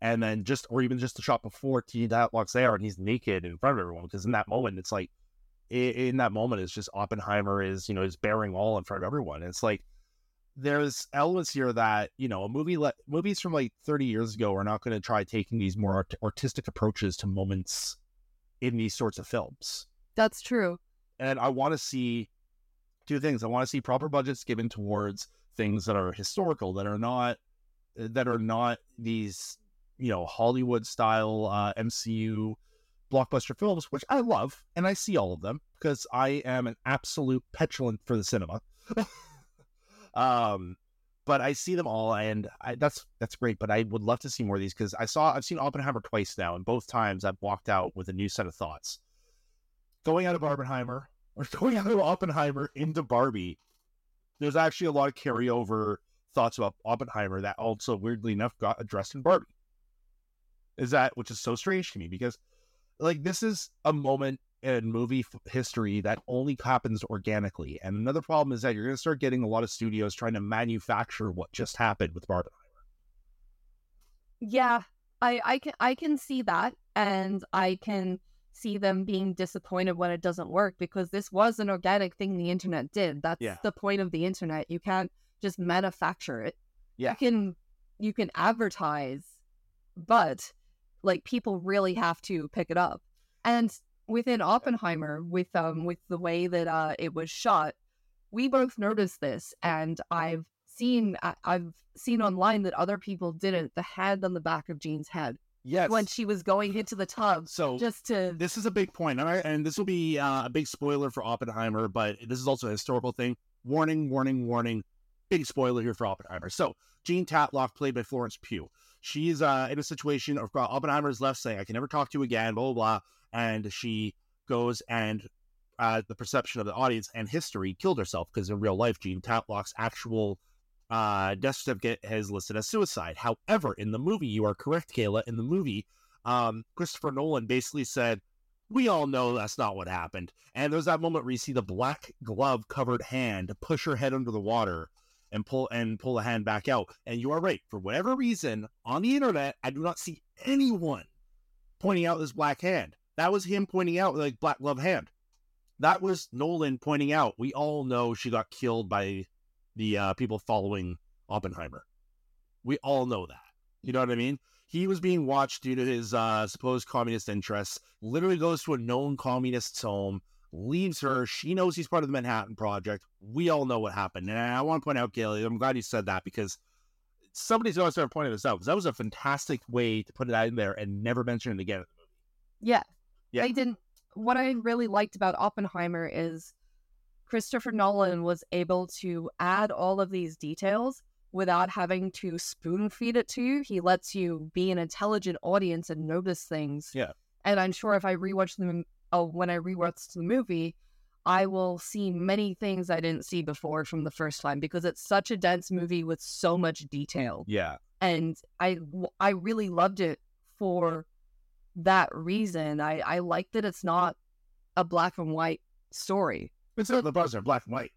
and then just, or even just the shot before Gene Tatlock's there and he's naked in front of everyone, because in that moment it's like, in that moment, it's just Oppenheimer is, you know, is bearing all in front of everyone. It's like, there's elements here that, you know, a movie, le- movies from like thirty years ago are not going to try taking these more art- artistic approaches to moments in these sorts of films. That's true. And I want to see two things. I want to see proper budgets given towards things that are historical, that are not that are not these, you know, Hollywood style uh, M C U blockbuster films, which I love, and I see all of them because I am an absolute petulant for the cinema. um, but I see them all, and I, that's that's great. But I would love to see more of these because I saw I've seen Oppenheimer twice now, and both times I've walked out with a new set of thoughts. Going out of Barbenheimer or going out of Oppenheimer into Barbie, there's actually a lot of carryover thoughts about Oppenheimer that also, weirdly enough, got addressed in Barbie. Is that, which is so strange to me, because like this is a moment in movie history that only happens organically. And another problem is that you're going to start getting a lot of studios trying to manufacture what just happened with Barbenheimer. Yeah, I, I can I can see that, and I can see them being disappointed when it doesn't work, because this was an organic thing the internet did. That's yeah. the point of the internet. You can't just manufacture it. Yeah. You can you can advertise, but like people really have to pick it up. And within Oppenheimer, with um with the way that uh it was shot, we both noticed this, and I've seen I- I've seen online that other people didn't. The hand on the back of Jean's head. Yes. When she was going into the tub. So just to... This is a big point, all right? And this will be uh, a big spoiler for Oppenheimer, but this is also a historical thing. Warning, warning, warning. Big spoiler here for Oppenheimer. So Jean Tatlock, played by Florence Pugh. She's uh, in a situation of Oppenheimer's left saying, I can never talk to you again, blah, blah, blah. And she goes and uh, the perception of the audience and history killed herself, because in real life, Jean Tatlock's actual... Uh, death certificate has listed as suicide. However, in the movie, you are correct, Kayla, in the movie, um, Christopher Nolan basically said, we all know that's not what happened. And there's that moment where you see the black glove covered hand push her head under the water and pull and pull the hand back out. And you are right. For whatever reason, on the internet, I do not see anyone pointing out this black hand. That was him pointing out, like, black glove hand. That was Nolan pointing out, we all know she got killed by... the uh, people following Oppenheimer. We all know that. You know what I mean? He was being watched due to his uh, supposed communist interests, literally goes to a known communist's home, leaves her. She knows he's part of the Manhattan Project. We all know what happened. And I want to point out, Gailey, I'm glad you said that, because somebody's going to start pointing this out, because that was a fantastic way to put it out in there and never mention it again in the movie. Yeah. yeah. I didn't. What I really liked about Oppenheimer is Christopher Nolan was able to add all of these details without having to spoon feed it to you. He lets you be an intelligent audience and notice things. Yeah. And I'm sure if I rewatch them, oh, when I rewatch the movie, I will see many things I didn't see before from the first time, because it's such a dense movie with so much detail. Yeah. And I, I really loved it for that reason. I, I like that it's not a black and white story. It's not the buzzer, black and white.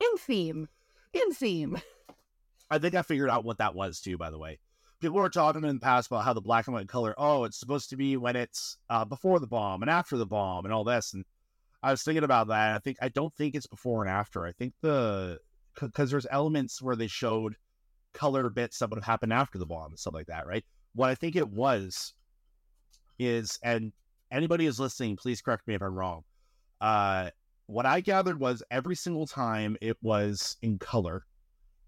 In theme. In theme. I think I figured out what that was, too, by the way. People were talking in the past about how the black and white color, oh, it's supposed to be when it's uh, before the bomb and after the bomb and all this. And I was thinking about that. I think I don't think it's before and after. I think the... Because there's elements where they showed color bits that would have happened after the bomb and stuff like that, right? What I think it was is... and. Anybody who's listening, please correct me if I'm wrong. Uh, what I gathered was every single time it was in color,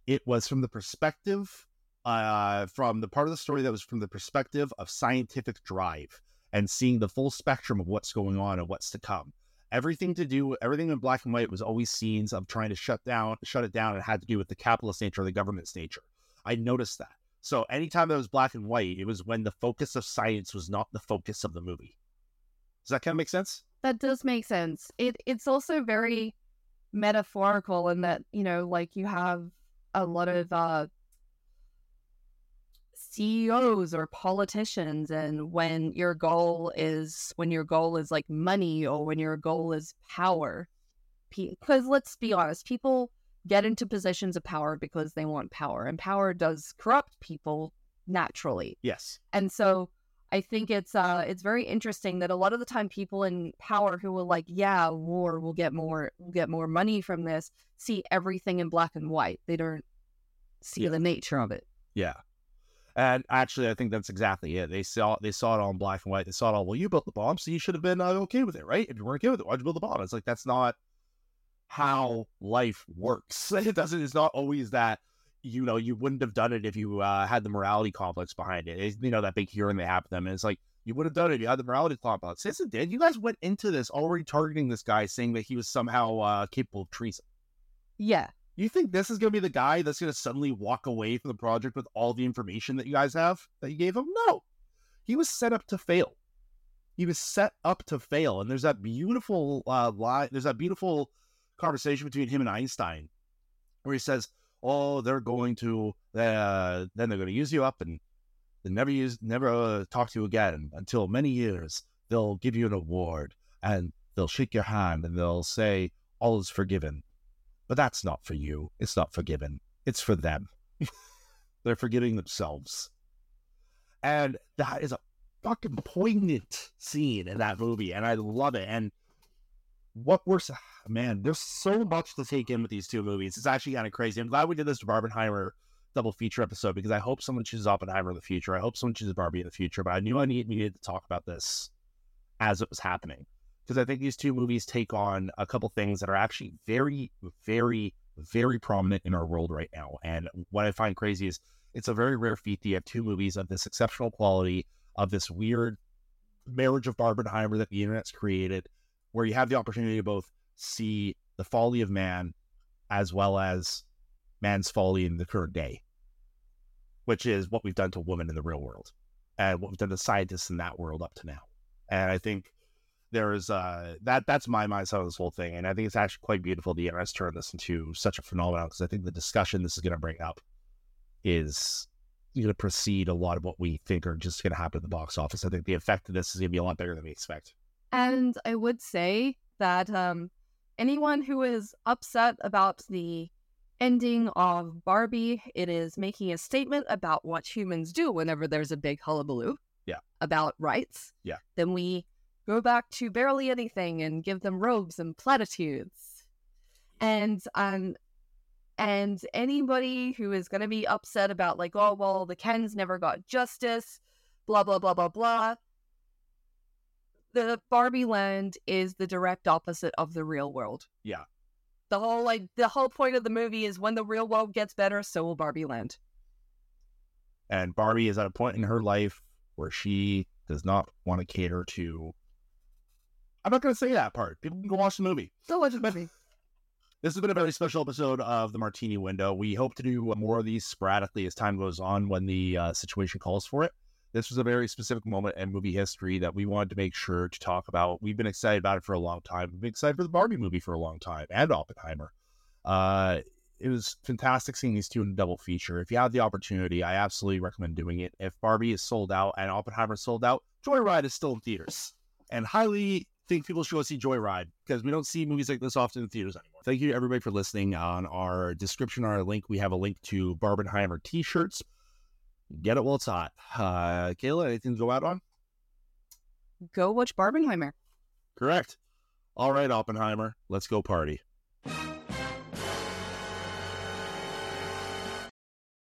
it was from the perspective, uh, from the part of the story that was from the perspective of scientific drive and seeing the full spectrum of what's going on and what's to come. Everything to do, everything in black and white was always scenes of trying to shut down, shut it down, and had to do with the capitalist nature or the government's nature. I noticed that. So anytime that was black and white, it was when the focus of science was not the focus of the movie. Does that kind of make sense? That does make sense. It It's also very metaphorical in that, you know, like you have a lot of uh, C E Os or politicians, and when your goal is, when your goal is like money, or when your goal is power, because let's be honest, people get into positions of power because they want power, and power does corrupt people naturally. Yes. And so I think it's uh it's very interesting that a lot of the time people in power who are like, yeah, war, we'll get more we'll get more money from this, see everything in black and white. They don't see yeah. the nature of it. Yeah. And actually I think that's exactly it. They saw they saw it all in black and white. They saw it all, well, you built the bomb, so you should have been uh, okay with it, right? If you weren't okay with it, why'd you build the bomb? It's like, that's not how life works. It doesn't, it's not always that, you know, you wouldn't have done it if you uh, had the morality complex behind it. It's, you know, that big hero and they happen to them. And it's like, you would have done it if you had the morality complex. Yes, it did. You guys went into this already targeting this guy, saying that he was somehow uh, capable of treason. Yeah. You think this is going to be the guy that's going to suddenly walk away from the project with all the information that you guys have that you gave him? No. He was set up to fail. He was set up to fail. And there's that beautiful uh, lie. There's that beautiful conversation between him and Einstein where he says, oh, they're going to, uh, then they're going to use you up and they never use, never uh, talk to you again until many years. They'll give you an award and they'll shake your hand and they'll say, all is forgiven. But that's not for you. It's not forgiven. It's for them. They're forgiving themselves. And that is a fucking poignant scene in that movie. And I love it. And what we're, man, there's so much to take in with these two movies. It's actually kind of crazy. I'm glad we did this Barbenheimer double feature episode, because I hope someone chooses Oppenheimer in the future. I hope someone chooses Barbie in the future. But I knew I needed, needed to talk about this as it was happening, because I think these two movies take on a couple things that are actually very, very, very prominent in our world right now. And what I find crazy is it's a very rare feat that you have two movies of this exceptional quality, of this weird marriage of Barbenheimer that the internet's created, where you have the opportunity to both see the folly of man as well as man's folly in the current day, which is what we've done to women in the real world and what we've done to scientists in that world up to now. And I think there is uh, that that's my mindset on this whole thing. And I think it's actually quite beautiful the internet's turned this into such a phenomenon, because I think the discussion this is going to bring up is going to precede a lot of what we think are just going to happen at the box office. I think the effect of this is going to be a lot bigger than we expect. And I would say that um, anyone who is upset about the ending of Barbie, it is making a statement about what humans do whenever there's a big hullabaloo yeah. about rights. Yeah. Then we go back to barely anything and give them robes and platitudes. And um, and anybody who is going to be upset about like, oh, well, the Kens never got justice, blah, blah, blah, blah, blah. The Barbie land is the direct opposite of the real world. Yeah. The whole like the whole point of the movie is when the real world gets better, so will Barbie land. And Barbie is at a point in her life where she does not want to cater to. I'm not going to say that part. People can go watch the movie. Still watch the movie. This has been a very special episode of The Martini Window. We hope to do more of these sporadically as time goes on when the uh, situation calls for it. This was a very specific moment in movie history that we wanted to make sure to talk about. We've been excited about it for a long time. We've been excited for the Barbie movie for a long time and Oppenheimer. Uh, it was fantastic seeing these two in a double feature. If you have the opportunity, I absolutely recommend doing it. If Barbie is sold out and Oppenheimer is sold out, Joyride is still in theaters. And highly think people should go see Joyride, because we don't see movies like this often in theaters anymore. Thank you to everybody for listening. On our description, on our link, we have a link to Barbenheimer t-shirts. Get it while it's hot. Uh, Kayla, anything to go out on? Go watch Barbenheimer. Correct. All right, Oppenheimer. Let's go party.